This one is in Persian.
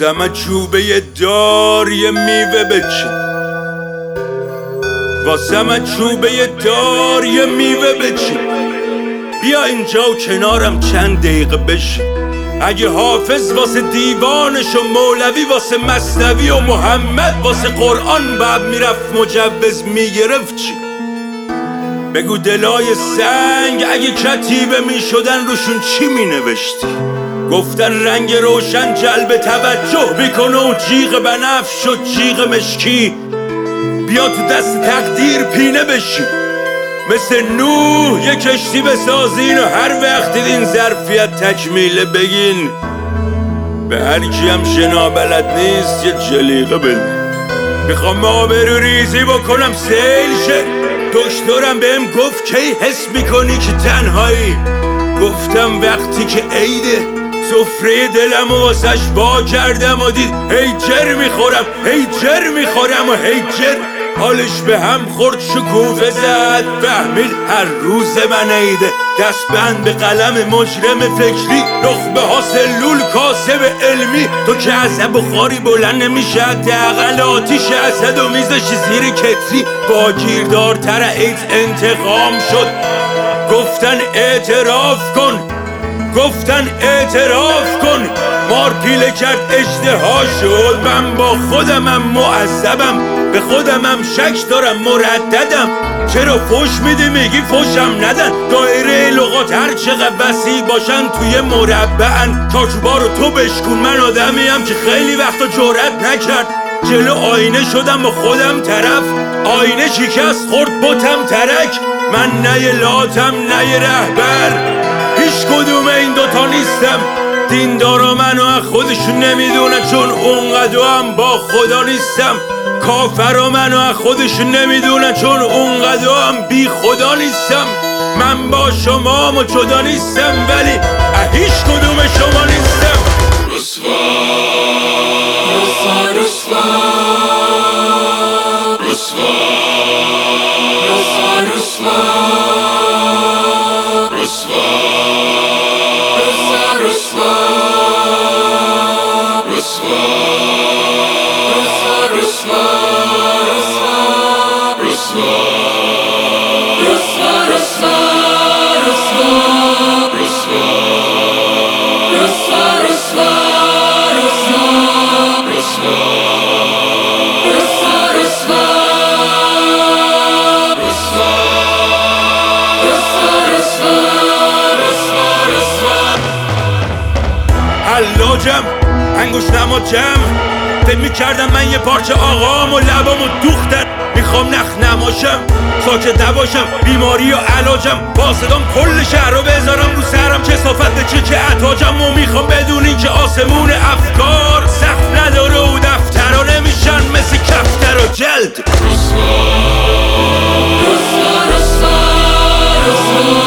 واسم چوبه دار یه میوه بچین، واسم چوبه دار یه میوه بچین. بیا اینجا و کنارم چند دقیقه بشین. اگه حافظ واسه دیوانش و مولوی واسه مثنوی و محمد واسه قرآن بعد میرفت مجوز میگرفت چی؟ بگو دلای سنگ اگه کتیبه میشدن روشون چی مینوشتی؟ گفتن رنگ روشن جلب توجه میکنه و جیغ بنفش و جیغ مشکی. بیا تو دست تقدیر پینه بشی، مثل نوح یه کشتی بسازین و هر وقت این ظرفیت تکمیله بگین به هر کیم شنا بلد نیست یه جلیقه بده. میخوام آبرو ریزی بکنم سیل شه. دکترم بهم گفت که حس میکنی که تنهایی، گفتم وقتی که عیده سفره دلم و واسش با کردم و دید هی جر میخورم، هی جر میخورم و هی جر. حالش به هم خورد شکوفه زد، فهمید هر روز من عیده. دستبند به قلم مجرم فکری، نخبه ها سلول کاسب علمی. تو که از بخاری بلند نمیشه، دقل آتیش اسد و میزشی زیر کتری. با گیردارتر ایت انتقام شد، گفتن اعتراف کن، گفتن اعتراف کن. مار پیله کرد اشتها شد. من با خودمم معذبم، به خودمم شک دارم، مرددم. چرا فوش میدی میگی فوشم ندن؟ دایره لغات هر چقدر وسیع باشن توی مربعن. تاجوبارو تو بشکن. من آدمیم که خیلی وقتا جرأت نکرد جلو آینه شدم و خودم طرف. آینه شکست خورد بتم ترک. من نه لاتم نه رهبر، هیچ کدوم این دوتا نیستم. دیندارا منو از خودشون نمیدونن چون اونقدر هم با خدا نیستم. کافرا منو از خودشون نمیدونن چون اونقدر هم بی خدا نیستم. من با شما هم جدا نیستم، ولی هیچ کدوم شما نیستم. رسوا رسوا رسوا رسوا رسوا رسوا رسوا حلاجم انگشتم و جم. فکر میکردم من یه پارچه آقام و لبام و دوختن. میخوام نخ نماشم، ساکت نباشم، بیماری و علاجم. با صدام کل شهر رو بذارم رو سرم. چه صافت چه که عطاجم. و میخوام بدونین که آسمون افکار سخت نداره و دفترها نمیشن مثل کفتر و جلد. رسوا رسوا رسوا رسوا